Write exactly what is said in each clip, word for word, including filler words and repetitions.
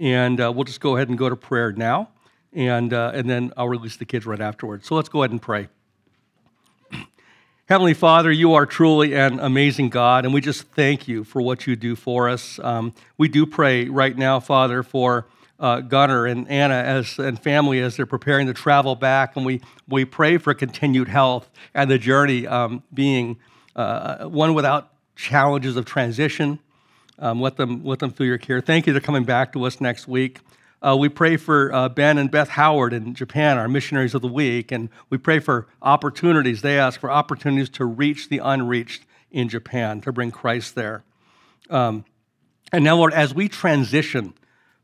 and uh, we'll just go ahead and go to prayer now, and uh, and then I'll release the kids right afterwards. So let's go ahead and pray. Heavenly Father, you are truly an amazing God, and we just thank you for what you do for us. Um, we do pray right now, Father, for uh, Gunnar and Anna as and family as they're preparing to travel back, and we we pray for continued health and the journey um, being uh, one without challenges of transition. Um, let them let them feel your care. Thank you for coming back to us next week. Uh, we pray for uh, Ben and Beth Howard in Japan, our missionaries of the week, and we pray for opportunities. They ask for opportunities to reach the unreached in Japan, to bring Christ there. Um, and now, Lord, as we transition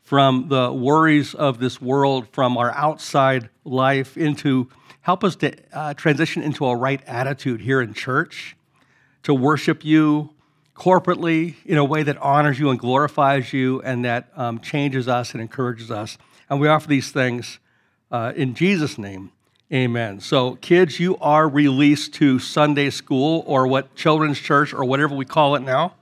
from the worries of this world, from our outside life, into help us to uh, transition into a right attitude here in church, to worship you corporately, in a way that honors you and glorifies you and that um, changes us and encourages us. And we offer these things uh, in Jesus' name, amen. So kids, you are released to Sunday school or what, children's church or whatever we call it now.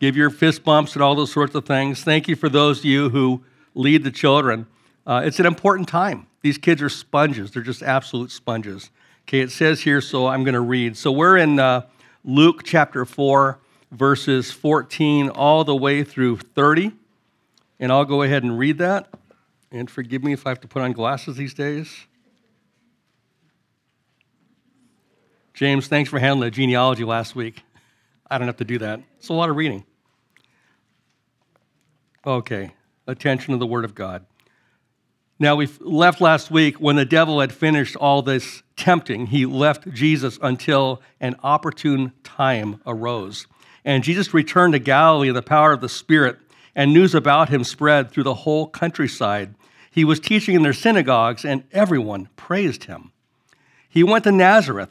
Give your fist bumps and all those sorts of things. Thank you for those of you who lead the children. Uh, it's an important time. These kids are sponges. They're just absolute sponges. Okay, it says here, so I'm going to read. So we're in uh, Luke chapter four, verses fourteen all the way through thirty, and I'll go ahead and read that, and forgive me if I have to put on glasses these days. James, thanks for handling the genealogy last week. I don't have to do that. It's a lot of reading. Okay, attention to the Word of God. Now, we left last week when the devil had finished all this tempting. He left Jesus until an opportune time arose. And Jesus returned to Galilee in the power of the Spirit, and news about him spread through the whole countryside. He was teaching in their synagogues, and everyone praised him. He went to Nazareth,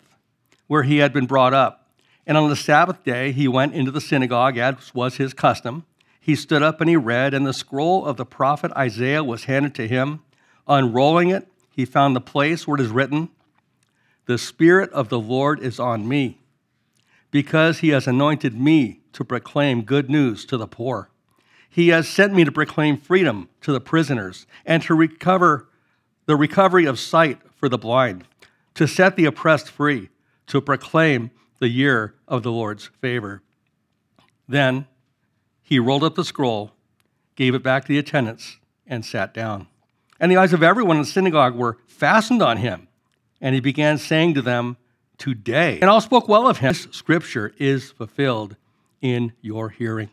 where he had been brought up. And on the Sabbath day, he went into the synagogue, as was his custom. He stood up and he read, and the scroll of the prophet Isaiah was handed to him. Unrolling it, he found the place where it is written, "The Spirit of the Lord is on me, because he has anointed me to proclaim good news to the poor. He has sent me to proclaim freedom to the prisoners and to recover the recovery of sight for the blind, to set the oppressed free, to proclaim the year of the Lord's favor." Then he rolled up the scroll, gave it back to the attendants, and sat down. And the eyes of everyone in the synagogue were fastened on him. And he began saying to them, "Today," and all spoke well of him, "this scripture is fulfilled in your hearing."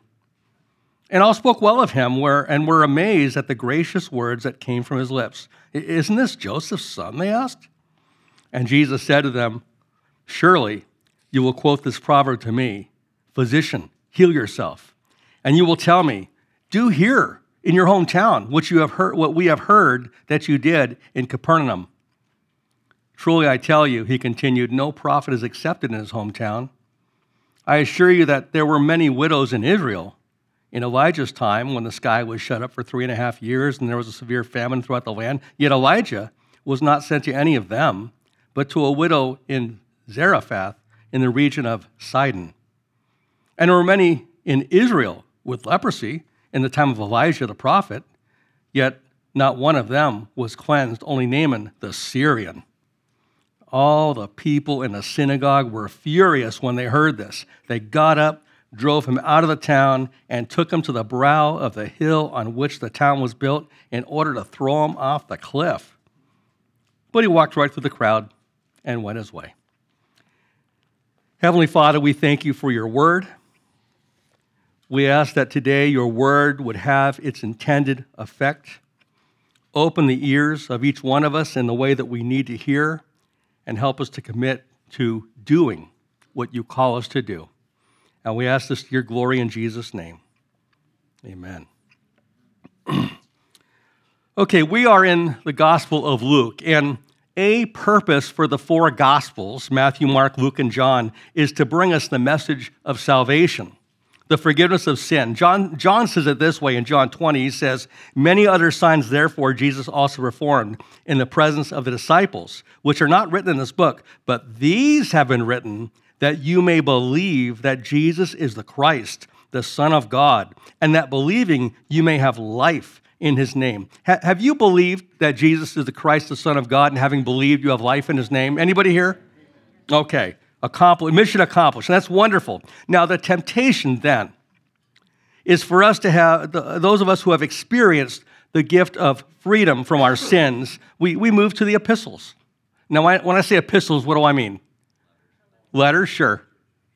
And all spoke well of him were, and were amazed at the gracious words that came from his lips. "Isn't this Joseph's son?" they asked. And Jesus said to them, "Surely you will quote this proverb to me, 'Physician, heal yourself.' And you will tell me, 'Do here in your hometown what you have heard, what we have heard that you did in Capernaum.' Truly I tell you," he continued, "no prophet is accepted in his hometown. I assure you that there were many widows in Israel in Elijah's time, when the sky was shut up for three and a half years and there was a severe famine throughout the land. Yet Elijah was not sent to any of them, but to a widow in Zarephath in the region of Sidon. And there were many in Israel with leprosy in the time of Elijah the prophet, yet not one of them was cleansed, only Naaman the Syrian." All the people in the synagogue were furious when they heard this. They got up, drove him out of the town, and took him to the brow of the hill on which the town was built in order to throw him off the cliff. But he walked right through the crowd and went his way. Heavenly Father, we thank you for your word. We ask that today your word would have its intended effect. Open the ears of each one of us in the way that we need to hear, and help us to commit to doing what you call us to do. And we ask this to your glory in Jesus' name. Amen. Okay, we are in the Gospel of Luke, and a purpose for the four Gospels, Matthew, Mark, Luke, and John, is to bring us the message of salvation, the forgiveness of sin. John, John says it this way in John twenty. He says, "Many other signs, therefore, Jesus also performed in the presence of the disciples, which are not written in this book, but these have been written that you may believe that Jesus is the Christ, the Son of God, and that believing you may have life in his name. Ha- have you believed that Jesus is the Christ, the Son of God, and having believed you have life in his name? Anybody here? Okay, Accompli- mission accomplished. That's wonderful. Now, the temptation then is for us to have, the, those of us who have experienced the gift of freedom from our sins, we, we move to the epistles. Now, I, when I say epistles, what do I mean? Letters, sure.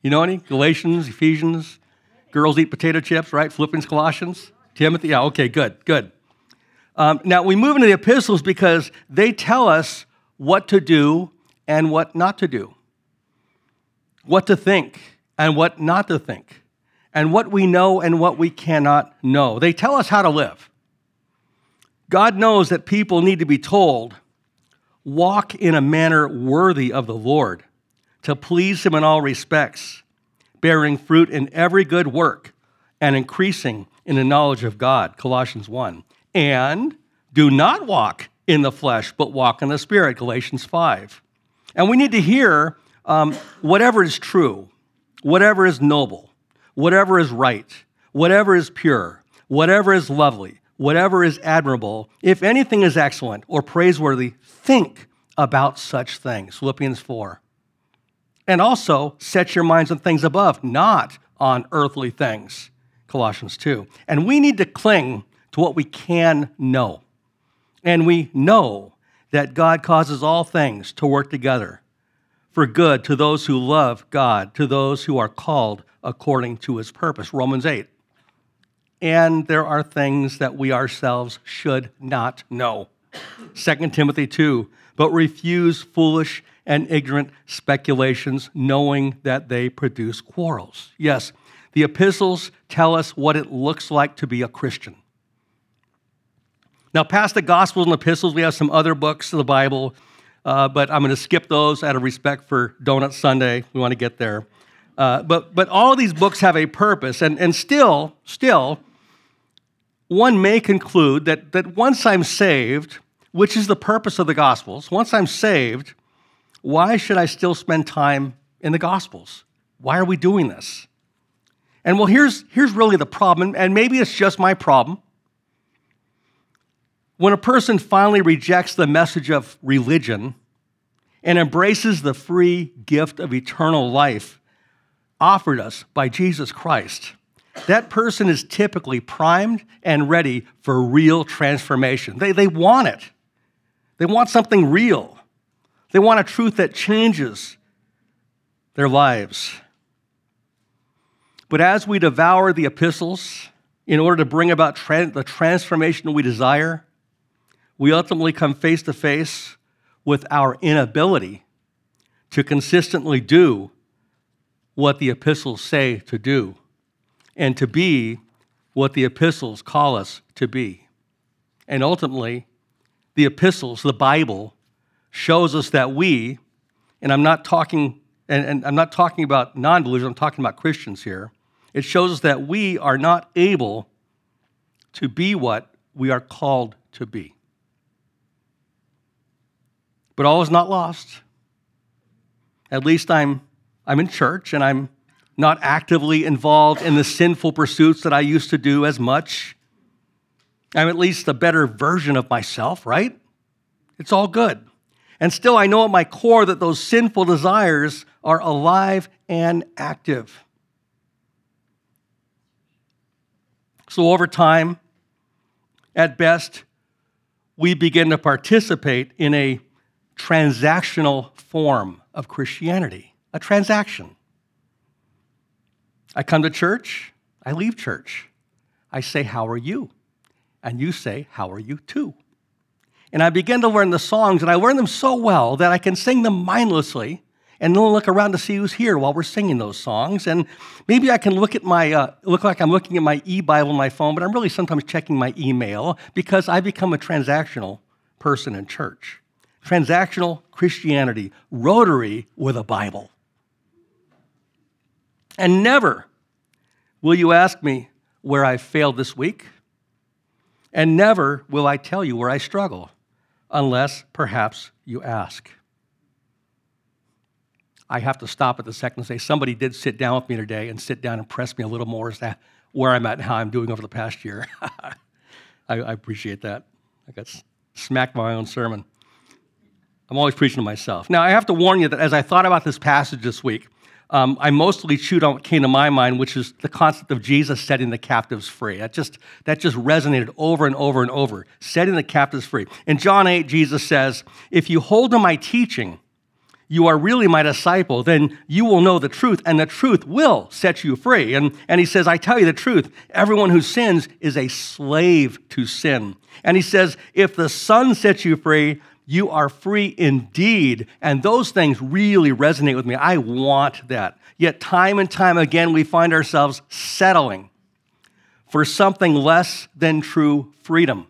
You know any? Galatians, Ephesians, girls eat potato chips, right? Philippians, Colossians, Timothy. Yeah, okay, good, good. Um, now, we move into the epistles because they tell us what to do and what not to do, what to think and what not to think, and what we know and what we cannot know. They tell us how to live. God knows that people need to be told, walk in a manner worthy of the Lord, to please him in all respects, bearing fruit in every good work and increasing in the knowledge of God, Colossians one. And do not walk in the flesh, but walk in the Spirit, Galatians five. And we need to hear um, whatever is true, whatever is noble, whatever is right, whatever is pure, whatever is lovely, whatever is admirable, if anything is excellent or praiseworthy, think about such things, Philippians four. And also, set your minds on things above, not on earthly things, Colossians two. And we need to cling to what we can know. And we know that God causes all things to work together for good to those who love God, to those who are called according to his purpose, Romans eight. And there are things that we ourselves should not know, Second Timothy two. But refuse foolish and ignorant speculations, knowing that they produce quarrels. Yes, the epistles tell us what it looks like to be a Christian. Now, past the Gospels and epistles, we have some other books of the Bible, uh, but I'm going to skip those out of respect for Donut Sunday. We want to get there. Uh, but but all these books have a purpose, and, and still, still, one may conclude that, that once I'm saved, which is the purpose of the Gospels, once I'm saved, why should I still spend time in the Gospels? Why are we doing this? And well, here's, here's really the problem, and maybe it's just my problem. When a person finally rejects the message of religion and embraces the free gift of eternal life offered us by Jesus Christ, that person is typically primed and ready for real transformation. They, they want it. They want something real. They want a truth that changes their lives. But as we devour the epistles in order to bring about tra- the transformation we desire, we ultimately come face to face with our inability to consistently do what the epistles say to do and to be what the epistles call us to be. And ultimately, the epistles, the Bible, shows us that we, and I'm not talking, and, and I'm not talking about non-believers, I'm talking about Christians here. It shows us that we are not able to be what we are called to be. But all is not lost. At least I'm I'm in church, and I'm not actively involved in the sinful pursuits that I used to do as much. I'm at least a better version of myself, right? It's all good. And still, I know at my core that those sinful desires are alive and active. So over time, at best, we begin to participate in a transactional form of Christianity, a transaction. I come to church, I leave church. I say, "How are you?" And you say, "How are you too?" And I began to learn the songs, and I learned them so well that I can sing them mindlessly and then look around to see who's here while we're singing those songs. And maybe I can look at my, uh, look like I'm looking at my e-Bible on my phone, but I'm really sometimes checking my email because I become a transactional person in church. Transactional Christianity, Rotary with a Bible. And never will you ask me where I failed this week, and never will I tell you where I struggle, unless perhaps you ask. I have to stop at the second and say, somebody did sit down with me today and sit down and press me a little more as to where I'm at and how I'm doing over the past year. I, I appreciate that. I got smacked by my own sermon. I'm always preaching to myself. Now, I have to warn you that as I thought about this passage this week, um, I mostly chewed on what came to my mind, which is the concept of Jesus setting the captives free. That just, that just resonated over and over and over, setting the captives free. In John eight, Jesus says, if you hold to my teaching, you are really my disciple, then you will know the truth, and the truth will set you free. And, and he says, I tell you the truth, everyone who sins is a slave to sin. And he says, if the Son sets you free, you are free indeed. And those things really resonate with me. I want that. Yet time and time again, we find ourselves settling for something less than true freedom,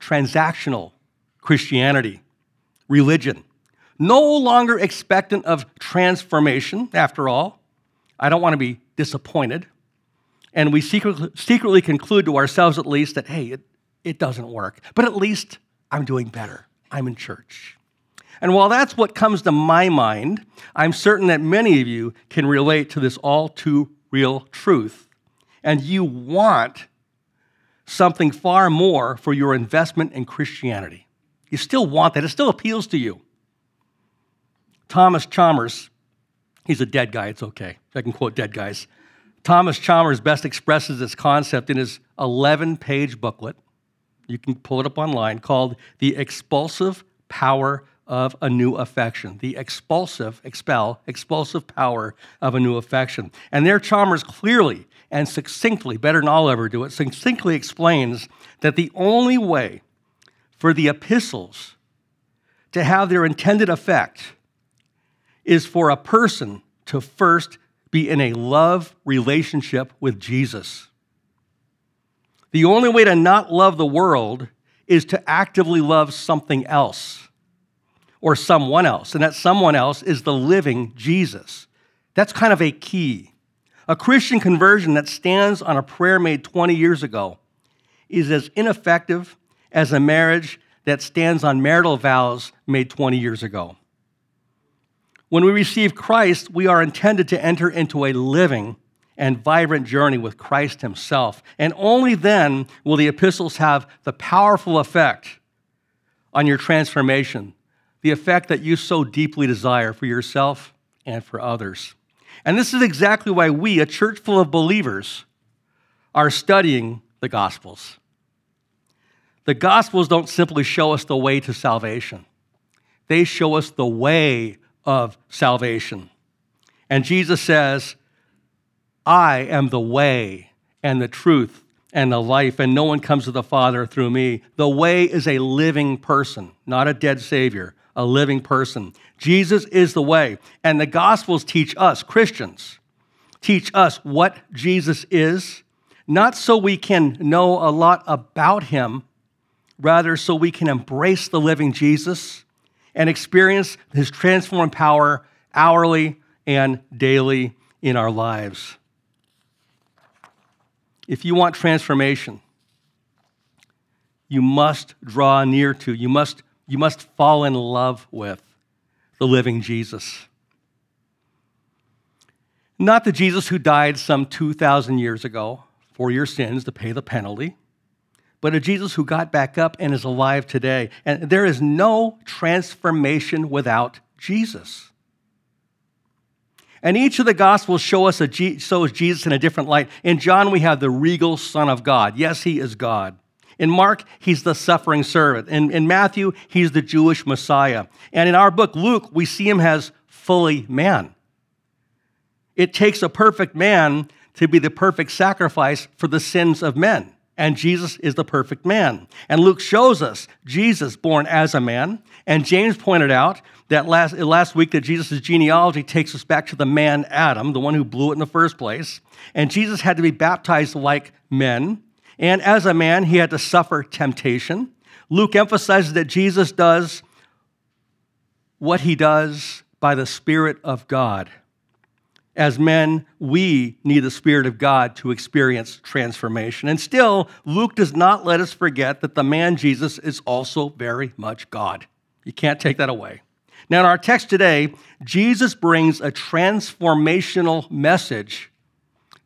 transactional Christianity, religion. No longer expectant of transformation, after all. I don't want to be disappointed. And we secretly, secretly conclude to ourselves at least that, hey, it, it doesn't work. But at least I'm doing better. I'm in church. And while that's what comes to my mind, I'm certain that many of you can relate to this all too real truth. And you want something far more for your investment in Christianity. You still want that. It still appeals to you. Thomas Chalmers, he's a dead guy, it's okay. I can quote dead guys. Thomas Chalmers best expresses this concept in his eleven-page booklet, you can pull it up online, called The Expulsive Power of a New Affection. The Expulsive, Expel, Expulsive Power of a New Affection. And there Chalmers clearly and succinctly, better than I'll ever do it, succinctly explains that the only way for the epistles to have their intended effect is for a person to first be in a love relationship with Jesus. The only way to not love the world is to actively love something else or someone else, and that someone else is the living Jesus. That's kind of a key. A Christian conversion that stands on a prayer made twenty years ago is as ineffective as a marriage that stands on marital vows made twenty years ago. When we receive Christ, we are intended to enter into a living and vibrant journey with Christ himself. And only then will the epistles have the powerful effect on your transformation, the effect that you so deeply desire for yourself and for others. And this is exactly why we, a church full of believers, are studying the Gospels. The Gospels don't simply show us the way to salvation. They show us the way of salvation. And Jesus says, I am the way and the truth and the life, and no one comes to the Father through me. The way is a living person, not a dead Savior, a living person. Jesus is the way. And the Gospels teach us, Christians, teach us what Jesus is, not so we can know a lot about him, rather so we can embrace the living Jesus and experience his transforming power hourly and daily in our lives. If you want transformation, you must draw near to, you must, you must fall in love with the living Jesus. Not the Jesus who died some two thousand years ago for your sins to pay the penalty, but a Jesus who got back up and is alive today. And there is no transformation without Jesus. And each of the Gospels show us a G- shows Jesus in a different light. In John, we have the regal Son of God. Yes, he is God. In Mark, he's the suffering servant. In, in Matthew, he's the Jewish Messiah. And in our book, Luke, we see him as fully man. It takes a perfect man to be the perfect sacrifice for the sins of men. And Jesus is the perfect man. And Luke shows us Jesus born as a man. And James pointed out that last, last week that Jesus' genealogy takes us back to the man Adam, the one who blew it in the first place. And Jesus had to be baptized like men. And as a man, he had to suffer temptation. Luke emphasizes that Jesus does what he does by the Spirit of God. As men, we need the Spirit of God to experience transformation. And still, Luke does not let us forget that the man Jesus is also very much God. You can't take that away. Now, in our text today, Jesus brings a transformational message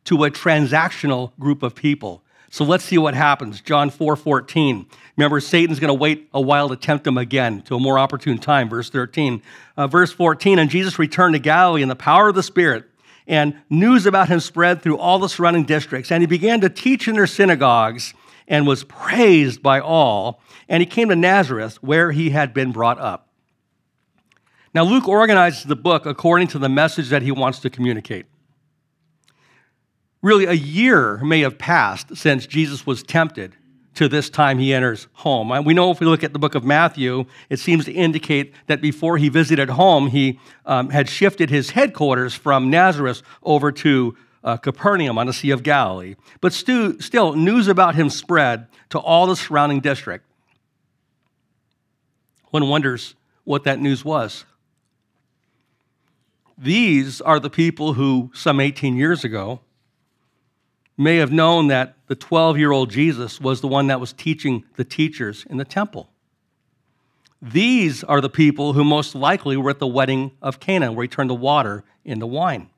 to a transactional group of people. So let's see what happens. John four fourteen. Remember, Satan's going to wait a while to tempt him again to a more opportune time, verse thirteen. Uh, verse fourteen, and Jesus returned to Galilee in the power of the Spirit, and news about him spread through all the surrounding districts. And he began to teach in their synagogues and was praised by all. And he came to Nazareth, where he had been brought up. Now, Luke organizes the book according to the message that he wants to communicate. Really, a year may have passed since Jesus was tempted to this time he enters home. We know if we look at the book of Matthew, it seems to indicate that before he visited home, he um, had shifted his headquarters from Nazareth over to uh, Capernaum on the Sea of Galilee. But stu- still, news about him spread to all the surrounding district. One wonders what that news was. These are the people who, some eighteen years ago, may have known that the twelve-year-old Jesus was the one that was teaching the teachers in the temple. These are the people who most likely were at the wedding of Cana, where he turned the water into wine.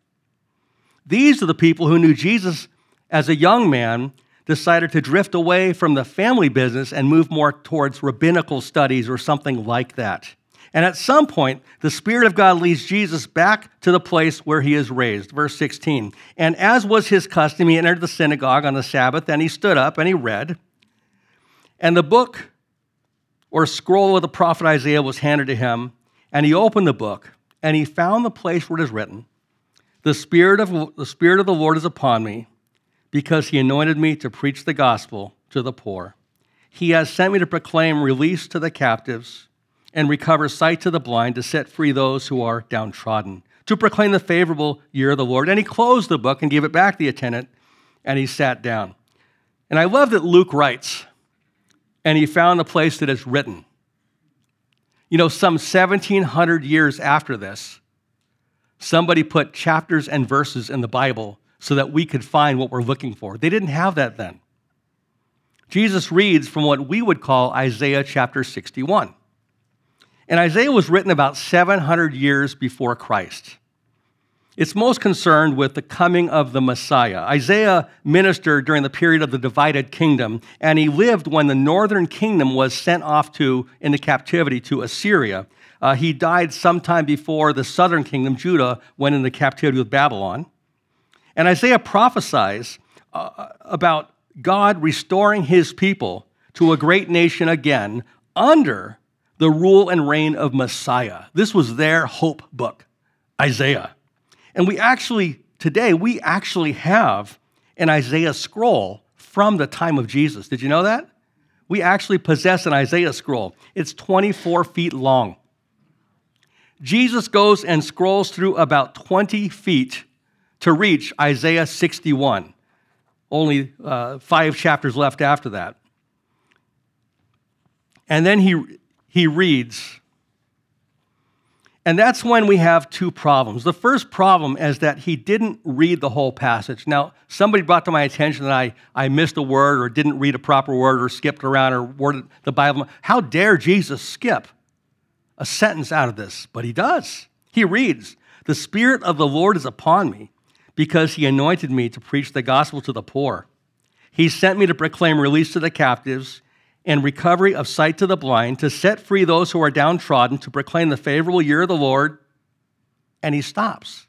These are the people who knew Jesus as a young man decided to drift away from the family business and move more towards rabbinical studies or something like that. And at some point, the Spirit of God leads Jesus back to the place where he is raised. Verse sixteen, and as was his custom, he entered the synagogue on the Sabbath, and he stood up and he read. And the book or scroll of the prophet Isaiah was handed to him, and he opened the book, and he found the place where it is written, The Spirit of, the Spirit of the Lord is upon me, because he anointed me to preach the gospel to the poor. He has sent me to proclaim release to the captives, and recover sight to the blind, to set free those who are downtrodden, to proclaim the favorable year of the Lord. And he closed the book and gave it back to the attendant, and he sat down. And I love that Luke writes, and he found the place that is written. You know, some seventeen hundred years after this, somebody put chapters and verses in the Bible so that we could find what we're looking for. They didn't have that then. Jesus reads from what we would call Isaiah chapter sixty-one. And Isaiah was written about seven hundred years before Christ. It's most concerned with the coming of the Messiah. Isaiah ministered during the period of the divided kingdom, and he lived when the northern kingdom was sent off to into captivity to Assyria. Uh, he died sometime before the southern kingdom, Judah, went into captivity with Babylon. And Isaiah prophesies uh, about God restoring his people to a great nation again under the rule and reign of Messiah. This was their hope book, Isaiah. And we actually, today, we actually have an Isaiah scroll from the time of Jesus. Did you know that? We actually possess an Isaiah scroll. It's twenty-four feet long. Jesus goes and scrolls through about twenty feet to reach Isaiah sixty-one. Only uh, five chapters left after that. And then he... He reads, and that's when we have two problems. The first problem is that he didn't read the whole passage. Now, somebody brought to my attention that I, I missed a word or didn't read a proper word or skipped around or worded the Bible. How dare Jesus skip a sentence out of this? But he does. He reads, The Spirit of the Lord is upon me because he anointed me to preach the gospel to the poor. He sent me to proclaim release to the captives and recovery of sight to the blind, to set free those who are downtrodden, to proclaim the favorable year of the Lord. And he stops.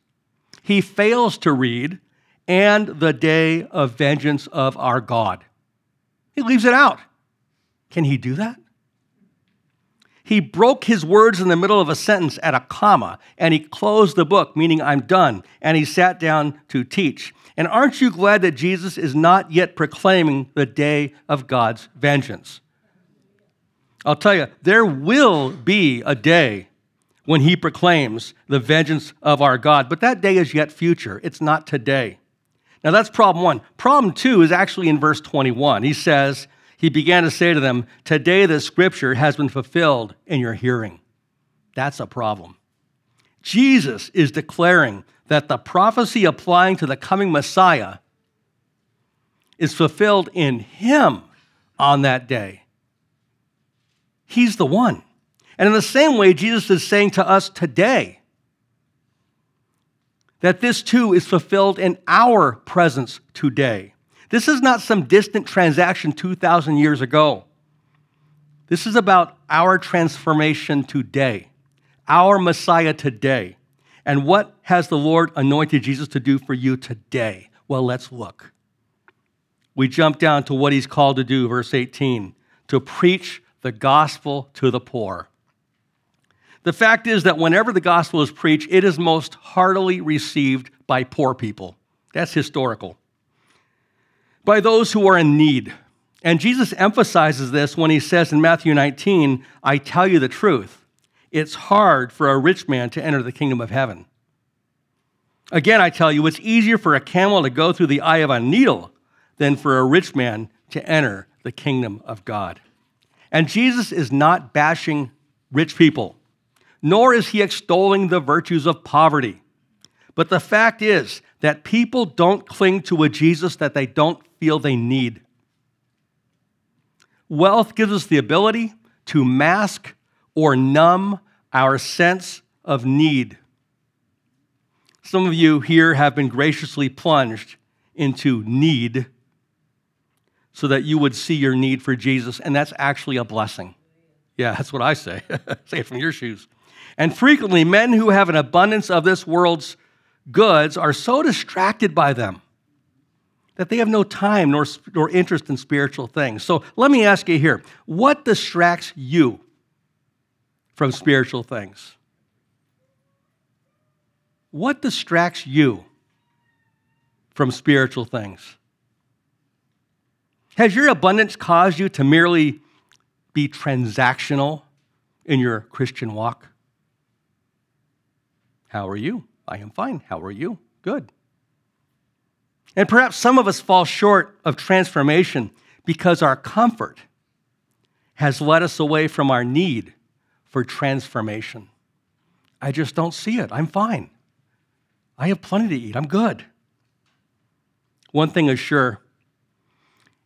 He fails to read, and the day of vengeance of our God. He leaves it out. Can he do that? He broke his words in the middle of a sentence at a comma, and he closed the book, meaning I'm done, and he sat down to teach. And aren't you glad that Jesus is not yet proclaiming the day of God's vengeance? I'll tell you, there will be a day when he proclaims the vengeance of our God, but that day is yet future. It's not today. Now, that's problem one. Problem two is actually in verse twenty-one. He says, he began to say to them, today the scripture has been fulfilled in your hearing. That's a problem. Jesus is declaring that the prophecy applying to the coming Messiah is fulfilled in him on that day. He's the one. And in the same way, Jesus is saying to us today that this too is fulfilled in our presence today. This is not some distant transaction two thousand years ago. This is about our transformation today, our Messiah today. And what has the Lord anointed Jesus to do for you today? Well, let's look. We jump down to what he's called to do, verse eighteen, to preach the gospel to the poor. The fact is that whenever the gospel is preached, it is most heartily received by poor people. That's historical. By those who are in need. And Jesus emphasizes this when he says in Matthew nineteen, I tell you the truth, it's hard for a rich man to enter the kingdom of heaven. Again, I tell you, it's easier for a camel to go through the eye of a needle than for a rich man to enter the kingdom of God. And Jesus is not bashing rich people, nor is he extolling the virtues of poverty. But the fact is that people don't cling to a Jesus that they don't feel they need. Wealth gives us the ability to mask or numb our sense of need. Some of you here have been graciously plunged into need so that you would see your need for Jesus, and that's actually a blessing. Yeah, that's what I say. Say it from your shoes. And frequently, men who have an abundance of this world's goods are so distracted by them that they have no time nor, nor interest in spiritual things. So let me ask you here, what distracts you from spiritual things? What distracts you from spiritual things? Has your abundance caused you to merely be transactional in your Christian walk? How are you? I am fine. How are you? Good. And perhaps some of us fall short of transformation because our comfort has led us away from our need for transformation. I just don't see it. I'm fine. I have plenty to eat. I'm good. One thing is sure,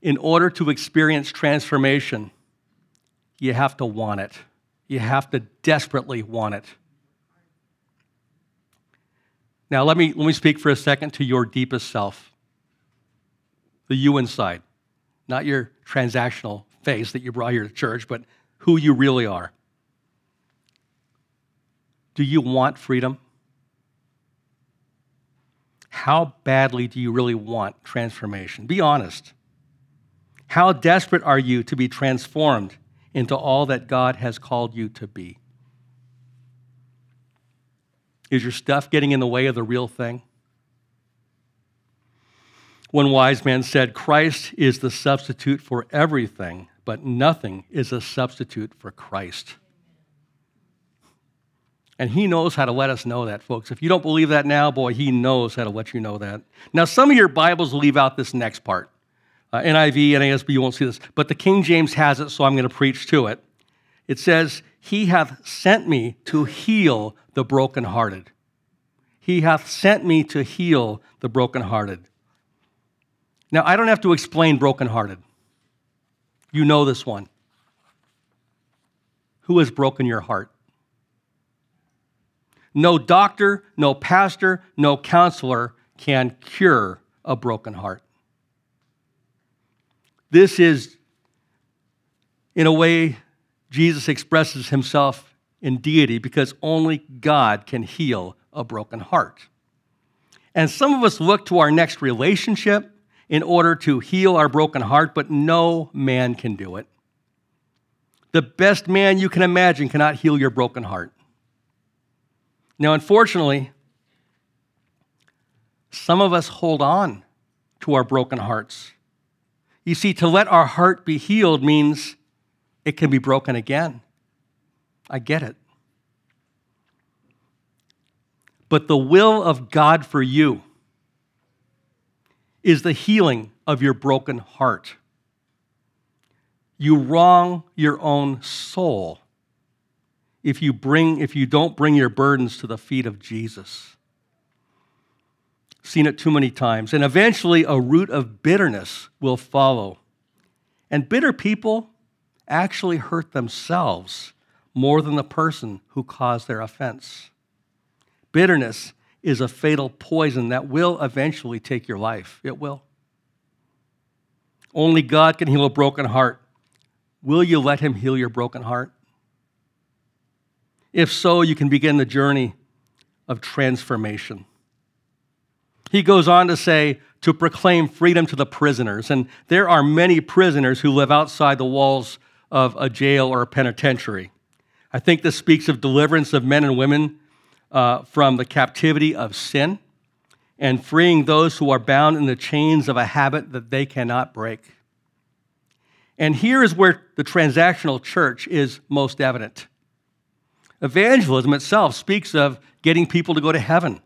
in order to experience transformation, you have to want it. You have to desperately want it. Now, let me, let me speak for a second to your deepest self. The you inside, not your transactional face that you brought here to church, but who you really are. Do you want freedom? How badly do you really want transformation? Be honest. How desperate are you to be transformed into all that God has called you to be? Is your stuff getting in the way of the real thing? One wise man said, Christ is the substitute for everything, but nothing is a substitute for Christ. And he knows how to let us know that, folks. If you don't believe that now, boy, he knows how to let you know that. Now, some of your Bibles leave out this next part. Uh, N I V, N A S B, you won't see this. But the King James has it, so I'm going to preach to it. It says, he hath sent me to heal the brokenhearted. He hath sent me to heal the brokenhearted. Now, I don't have to explain brokenhearted. You know this one. Who has broken your heart? No doctor, no pastor, no counselor can cure a broken heart. This is, in a way, Jesus expresses himself in deity because only God can heal a broken heart. And some of us look to our next relationship in order to heal our broken heart, but no man can do it. The best man you can imagine cannot heal your broken heart. Now, unfortunately, some of us hold on to our broken hearts. You see, to let our heart be healed means it can be broken again. I get it. But the will of God for you is the healing of your broken heart. You wrong your own soul if you bring, if you don't bring your burdens to the feet of Jesus. Seen it too many times. And eventually a root of bitterness will follow. And bitter people actually hurt themselves more than the person who caused their offense. Bitterness is a fatal poison that will eventually take your life. It will. Only God can heal a broken heart. Will you let him heal your broken heart? If so, you can begin the journey of transformation. He goes on to say, to proclaim freedom to the prisoners. And there are many prisoners who live outside the walls of a jail or a penitentiary. I think this speaks of deliverance of men and women uh, from the captivity of sin and freeing those who are bound in the chains of a habit that they cannot break. And here is where the transactional church is most evident. Evangelism itself speaks of getting people to go to heaven.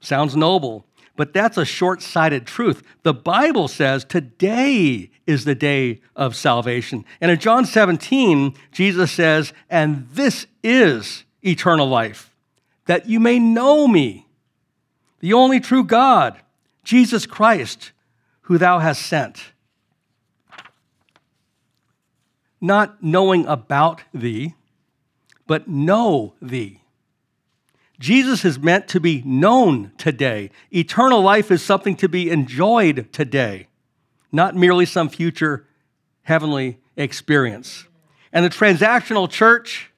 Sounds noble, but that's a short-sighted truth. The Bible says today is the day of salvation. And in John seventeen, Jesus says, and this is eternal life, that you may know me, the only true God, Jesus Christ, who thou hast sent. Not knowing about thee, but know thee. Jesus is meant to be known today. Eternal life is something to be enjoyed today, not merely some future heavenly experience. And the transactional church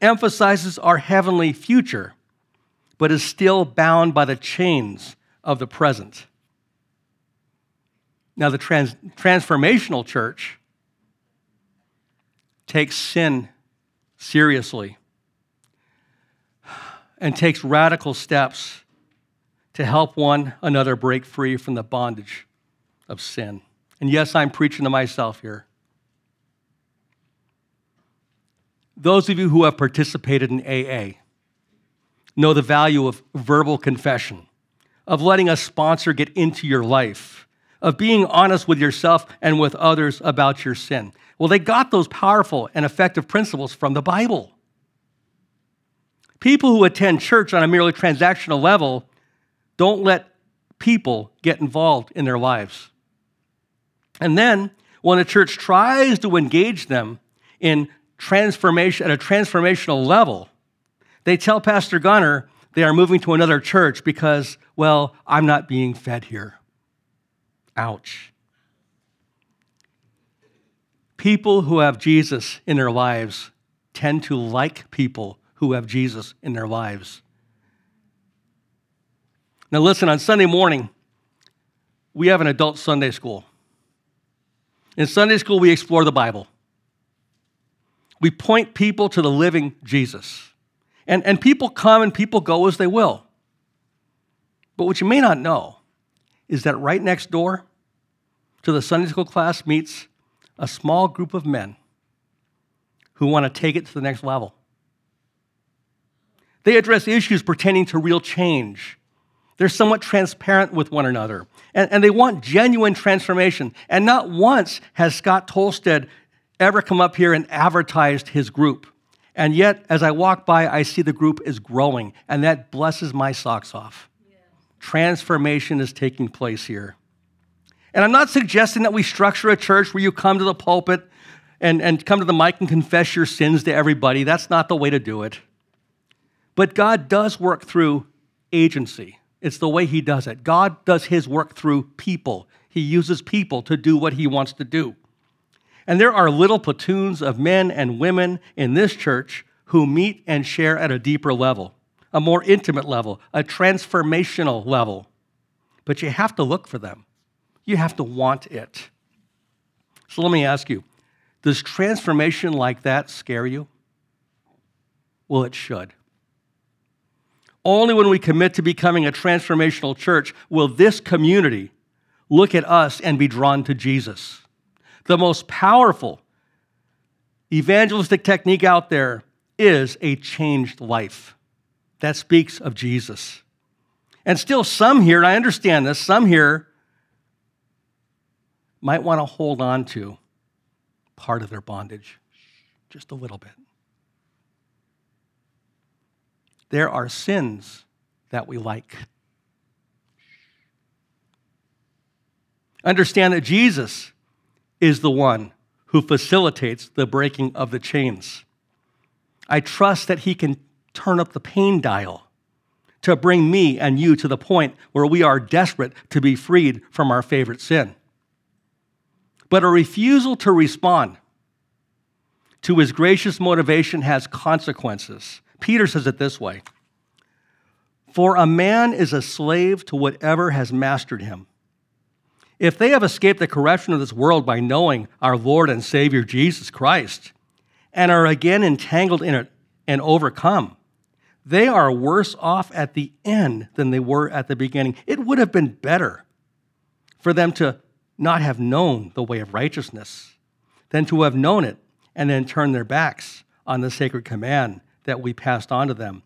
emphasizes our heavenly future, but is still bound by the chains of the present. Now, the trans- transformational church takes sin seriously and takes radical steps to help one another break free from the bondage of sin. And yes, I'm preaching to myself here. Those of you who have participated in A A know the value of verbal confession, of letting a sponsor get into your life, of being honest with yourself and with others about your sin. Well, they got those powerful and effective principles from the Bible. People who attend church on a merely transactional level don't let people get involved in their lives. And then when a church tries to engage them in transformation at a transformational level, they tell Pastor Gunnar they are moving to another church because, well, I'm not being fed here. Ouch. People who have Jesus in their lives tend to like people who have Jesus in their lives. Now listen, on Sunday morning, we have an adult Sunday school. In Sunday school, we explore the Bible. We point people to the living Jesus. And, and people come and people go as they will. But what you may not know is that right next door to the Sunday school class meets a small group of men who want to take it to the next level. They address issues pertaining to real change. They're somewhat transparent with one another, and, and they want genuine transformation. And not once has Scott Tolstead ever come up here and advertised his group. And yet, as I walk by, I see the group is growing, and that blesses my socks off. Yeah. Transformation is taking place here. And I'm not suggesting that we structure a church where you come to the pulpit and, and come to the mic and confess your sins to everybody. That's not the way to do it. But God does work through agency. It's the way he does it. God does his work through people. He uses people to do what he wants to do. And there are little platoons of men and women in this church who meet and share at a deeper level, a more intimate level, a transformational level. But you have to look for them. You have to want it. So let me ask you, does transformation like that scare you? Well, it should. Only when we commit to becoming a transformational church will this community look at us and be drawn to Jesus. The most powerful evangelistic technique out there is a changed life. That speaks of Jesus. And still some here, and I understand this, some here might want to hold on to part of their bondage, just a little bit. There are sins that we like. Understand that Jesus is the one who facilitates the breaking of the chains. I trust that he can turn up the pain dial to bring me and you to the point where we are desperate to be freed from our favorite sin. But a refusal to respond to his gracious motivation has consequences. Peter says it this way, "For a man is a slave to whatever has mastered him. If they have escaped the corruption of this world by knowing our Lord and Savior Jesus Christ and are again entangled in it and overcome, they are worse off at the end than they were at the beginning. It would have been better for them to not have known the way of righteousness than to have known it and then turn their backs on the sacred command that we passed on to them.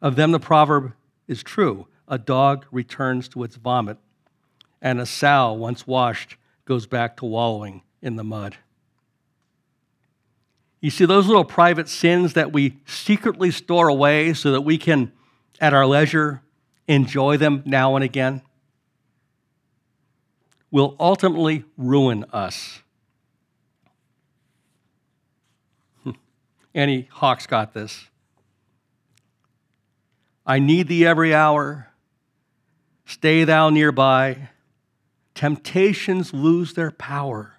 Of them the proverb is true, a dog returns to its vomit, and a sow once washed goes back to wallowing in the mud." You see, those little private sins that we secretly store away so that we can, at our leisure, enjoy them now and again, will ultimately ruin us. Annie Hawks got this. "I need thee every hour. Stay thou nearby. Temptations lose their power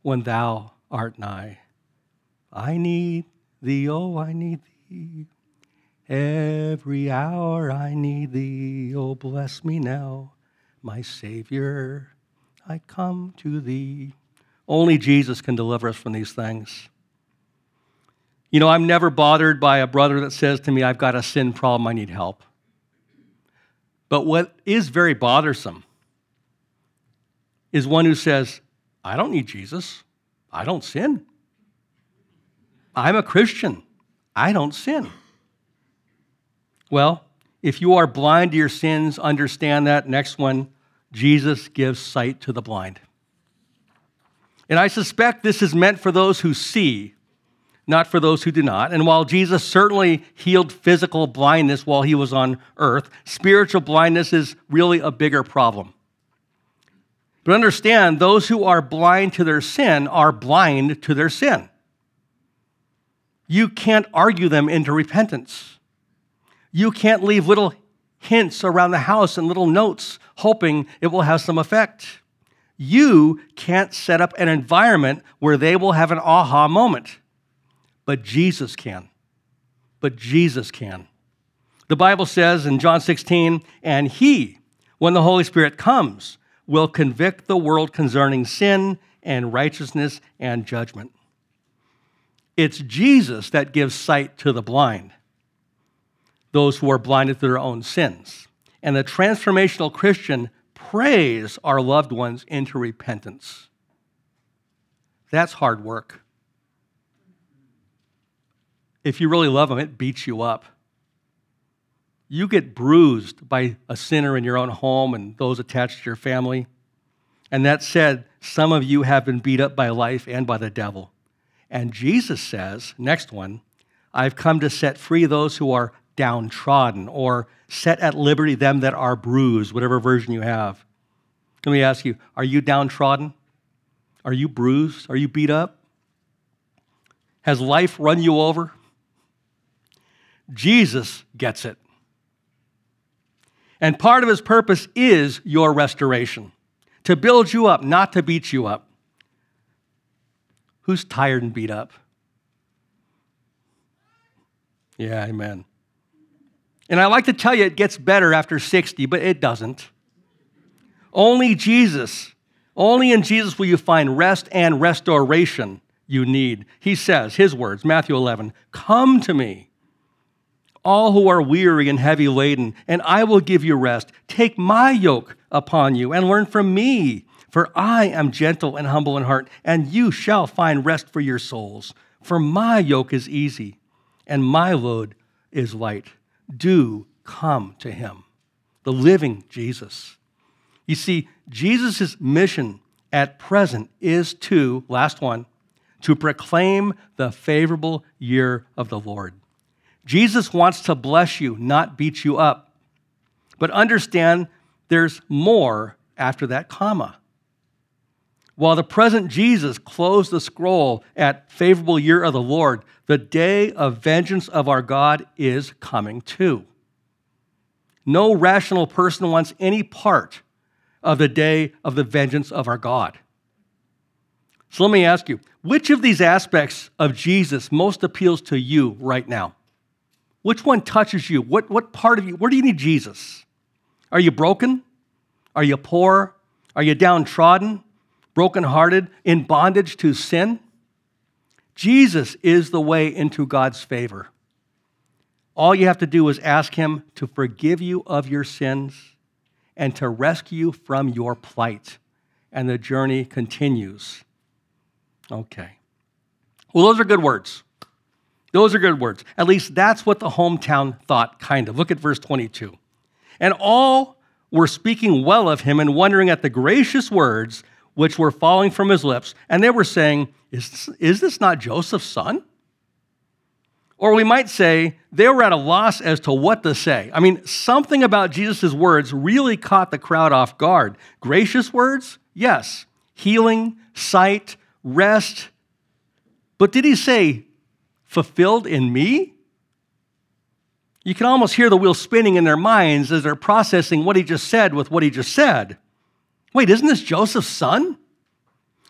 when thou art nigh. I need thee, oh, I need thee. Every hour I need thee. Oh, bless me now, my Savior. I come to thee." Only Jesus can deliver us from these things. You know, I'm never bothered by a brother that says to me, "I've got a sin problem, I need help." But what is very bothersome is one who says, "I don't need Jesus. I don't sin. I'm a Christian. I don't sin." Well, if you are blind to your sins, understand that. Next one, Jesus gives sight to the blind. And I suspect this is meant for those who see, not for those who do not. And while Jesus certainly healed physical blindness while he was on earth, spiritual blindness is really a bigger problem. But understand, those who are blind to their sin are blind to their sin. You can't argue them into repentance. You can't leave little hints around the house and little notes hoping it will have some effect. You can't set up an environment where they will have an aha moment. But Jesus can. But Jesus can. The Bible says in John sixteen, "And he, when the Holy Spirit comes, will convict the world concerning sin and righteousness and judgment." It's Jesus that gives sight to the blind, those who are blinded to their own sins. And the transformational Christian prays our loved ones into repentance. That's hard work. If you really love them, it beats you up. You get bruised by a sinner in your own home and those attached to your family. And that said, some of you have been beat up by life and by the devil. And Jesus says, next one, "I've come to set free those who are downtrodden," or "set at liberty them that are bruised," whatever version you have. Let me ask you, are you downtrodden? Are you bruised? Are you beat up? Has life run you over? Jesus gets it. And part of his purpose is your restoration, to build you up, not to beat you up. Who's tired and beat up? Yeah, amen. And I like to tell you it gets better after sixty, but it doesn't. Only Jesus, only in Jesus will you find rest and restoration you need. He says, his words, Matthew eleven, "Come to me, all who are weary and heavy laden, and I will give you rest. Take my yoke upon you and learn from me. For I am gentle and humble in heart, and you shall find rest for your souls. For my yoke is easy, and my load is light." Do come to him, the living Jesus. You see, Jesus' mission at present is to, last one, to proclaim the favorable year of the Lord. Jesus wants to bless you, not beat you up. But understand there's more after that comma. While the present Jesus closed the scroll at favorable year of the Lord, the day of vengeance of our God is coming too. No rational person wants any part of the day of the vengeance of our God. So let me ask you, which of these aspects of Jesus most appeals to you right now? Which one touches you? What, what part of you? Where do you need Jesus? Are you broken? Are you poor? Are you downtrodden, brokenhearted, in bondage to sin? Jesus is the way into God's favor. All you have to do is ask him to forgive you of your sins and to rescue you from your plight. And the journey continues. Okay. Well, those are good words. Those are good words. At least that's what the hometown thought, kind of. Look at verse twenty-two. And all were speaking well of him and wondering at the gracious words which were falling from his lips. And they were saying, is this, is this not Joseph's son? Or we might say they were at a loss as to what to say. I mean, something about Jesus' words really caught the crowd off guard. Gracious words? Yes. Healing, sight, rest. But did he say, fulfilled in me? You can almost hear the wheel spinning in their minds as they're processing what he just said with what he just said. Wait, isn't this Joseph's son?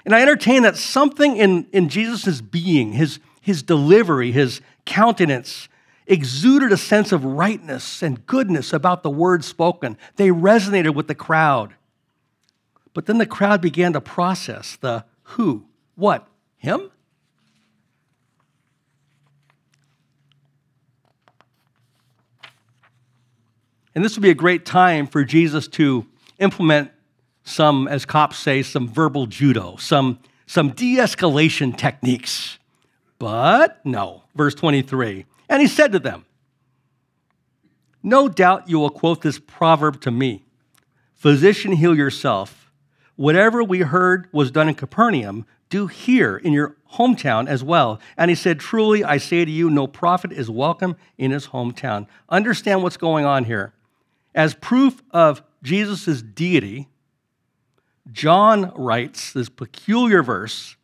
And I entertain that something in, in Jesus' being, his, his delivery, his countenance, exuded a sense of rightness and goodness about the words spoken. They resonated with the crowd. But then the crowd began to process the who, what, him? And this would be a great time for Jesus to implement some, as cops say, some verbal judo, some, some de-escalation techniques. But no, verse twenty-three. And he said to them, no doubt you will quote this proverb to me, physician, heal yourself. Whatever we heard was done in Capernaum, do here in your hometown as well. And he said, truly, I say to you, no prophet is welcome in his hometown. Understand what's going on here. As proof of Jesus' deity, John writes this peculiar verse,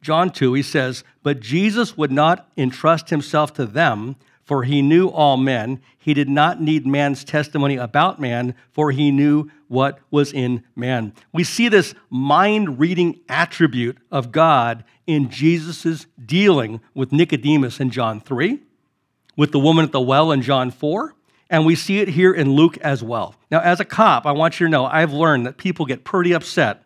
John two, he says, but Jesus would not entrust himself to them, for he knew all men. He did not need man's testimony about man, for he knew what was in man. We see this mind-reading attribute of God in Jesus' dealing with Nicodemus in John three, with the woman at the well in John four, and we see it here in Luke as well. Now, as a cop, I want you to know, I've learned that people get pretty upset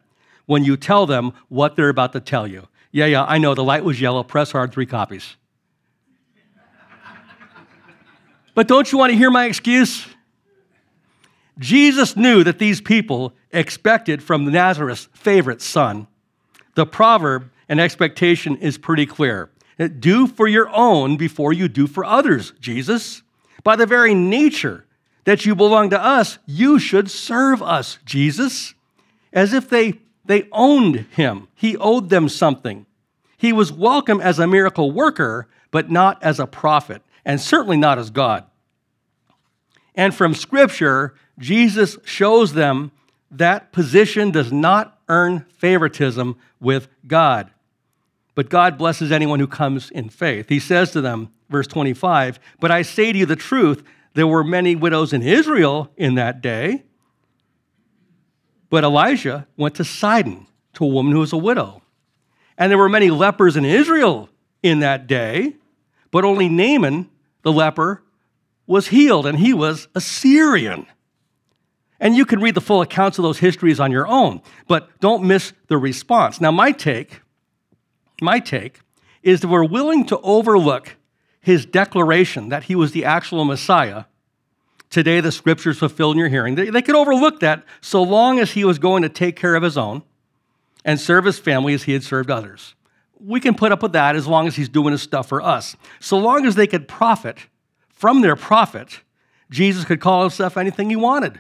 when you tell them what they're about to tell you. Yeah, yeah, I know, the light was yellow, press hard, three copies. But don't you want to hear my excuse? Jesus knew that these people expected from Nazareth's favorite son. The proverb and expectation is pretty clear. Do for your own before you do for others, Jesus. By the very nature that you belong to us, you should serve us, Jesus. As if they, they owned him. He owed them something. He was welcome as a miracle worker, but not as a prophet, and certainly not as God. And from Scripture, Jesus shows them that position does not earn favoritism with God. But God blesses anyone who comes in faith. He says to them, verse twenty-five, but I say to you the truth, there were many widows in Israel in that day. But Elijah went to Sidon, to a woman who was a widow. And there were many lepers in Israel in that day, but only Naaman, the leper, was healed, and he was a Syrian. And you can read the full accounts of those histories on your own, but don't miss the response. Now, my take... My take is that we're willing to overlook his declaration that he was the actual Messiah. Today, the scriptures fulfilled in your hearing. They, they could overlook that so long as he was going to take care of his own and serve his family as he had served others. We can put up with that as long as he's doing his stuff for us. So long as they could profit from their prophet, Jesus could call himself anything he wanted.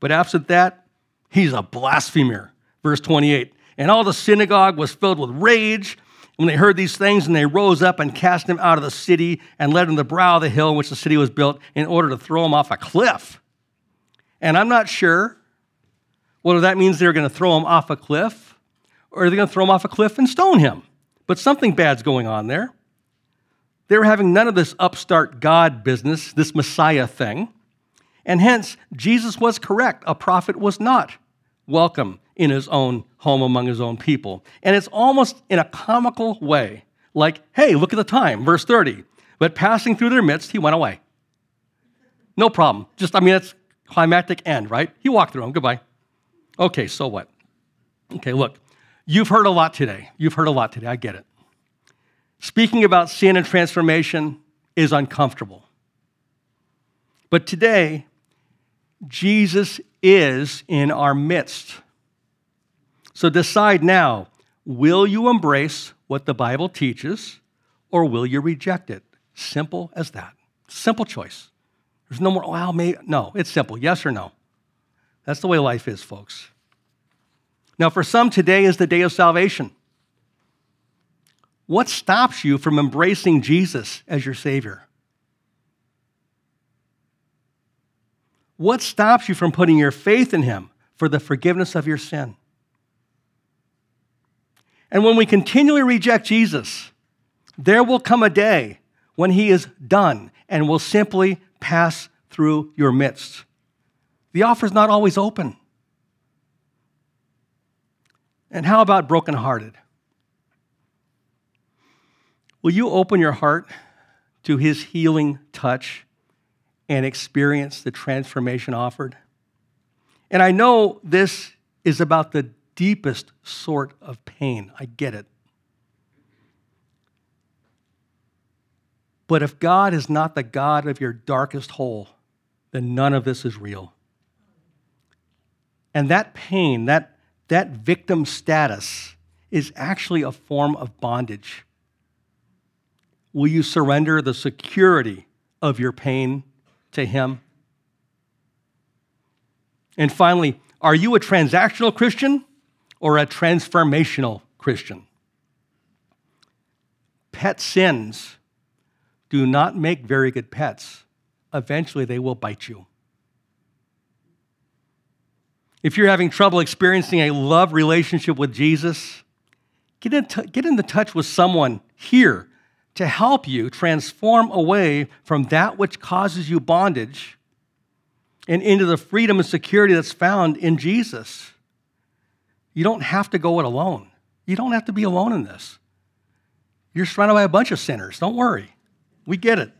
But absent that, he's a blasphemer. Verse twenty-eight. And all the synagogue was filled with rage when they heard these things, and they rose up and cast him out of the city and led him to the brow of the hill in which the city was built in order to throw him off a cliff. And I'm not sure whether that means they were going to throw him off a cliff or are they going to throw him off a cliff and stone him? But something bad's going on there. They were having none of this upstart God business, this Messiah thing. And hence, Jesus was correct. A prophet was not welcome in his own home among his own people. And it's almost in a comical way, like, hey, look at the time, verse thirty. But passing through their midst, he went away. No problem. Just, I mean, that's climactic end, right? He walked through them. Goodbye. Okay, so what? Okay, look, you've heard a lot today. You've heard a lot today. I get it. Speaking about sin and transformation is uncomfortable. But today, Jesus is in our midst. So decide now, will you embrace what the Bible teaches or will you reject it? Simple as that. Simple choice. There's no more, well, maybe, no, it's simple, yes or no. That's the way life is, folks. Now, for some, today is the day of salvation. What stops you from embracing Jesus as your Savior? What stops you from putting your faith in him for the forgiveness of your sin? And when we continually reject Jesus, there will come a day when he is done and will simply pass through your midst. The offer is not always open. And how about brokenhearted? Will you open your heart to his healing touch and experience the transformation offered? And I know this is about the deepest sort of pain. I get it. But if God is not the God of your darkest hole, then none of this is real. And that pain, that, that victim status, is actually a form of bondage. Will you surrender the security of your pain to him? And finally, are you a transactional Christian or a transformational Christian? Pet sins do not make very good pets. Eventually, they will bite you. If you're having trouble experiencing a love relationship with Jesus, get in t- get into touch with someone here to help you transform away from that which causes you bondage and into the freedom and security that's found in Jesus. You don't have to go it alone. You don't have to be alone in this. You're surrounded by a bunch of sinners. Don't worry. We get it.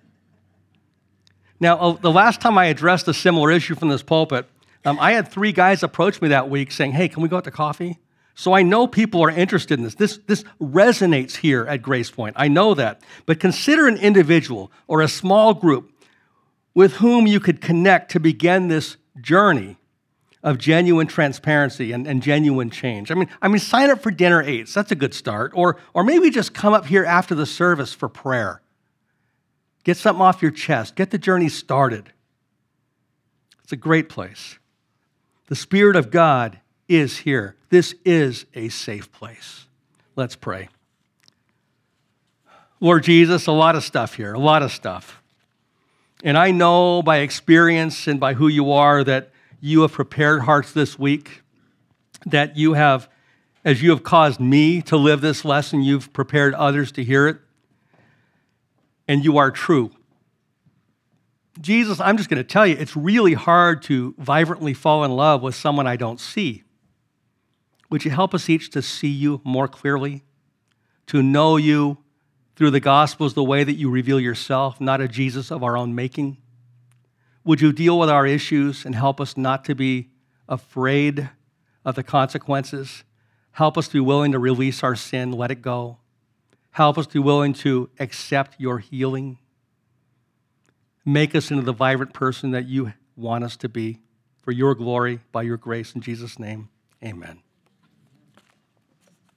Now, the last time I addressed a similar issue from this pulpit, um, I had three guys approach me that week saying, hey, can we go out to coffee? So I know people are interested in this. This, this resonates here at Grace Point. I know that. But consider an individual or a small group with whom you could connect to begin this journey of genuine transparency and, and genuine change. I mean, I mean, sign up for dinner eights. That's a good start. Or, or maybe just come up here after the service for prayer. Get something off your chest. Get the journey started. It's a great place. The Spirit of God is here. This is a safe place. Let's pray. Lord Jesus, a lot of stuff here, a lot of stuff. And I know by experience and by who you are that you have prepared hearts this week, that you have, as you have caused me to live this lesson, you've prepared others to hear it, and you are true. Jesus, I'm just going to tell you, it's really hard to vibrantly fall in love with someone I don't see. Would you help us each to see you more clearly, to know you through the Gospels the way that you reveal yourself, not a Jesus of our own making? Would you deal with our issues and help us not to be afraid of the consequences? Help us to be willing to release our sin, let it go. Help us to be willing to accept your healing. Make us into the vibrant person that you want us to be, for your glory, by your grace, in Jesus' name, amen.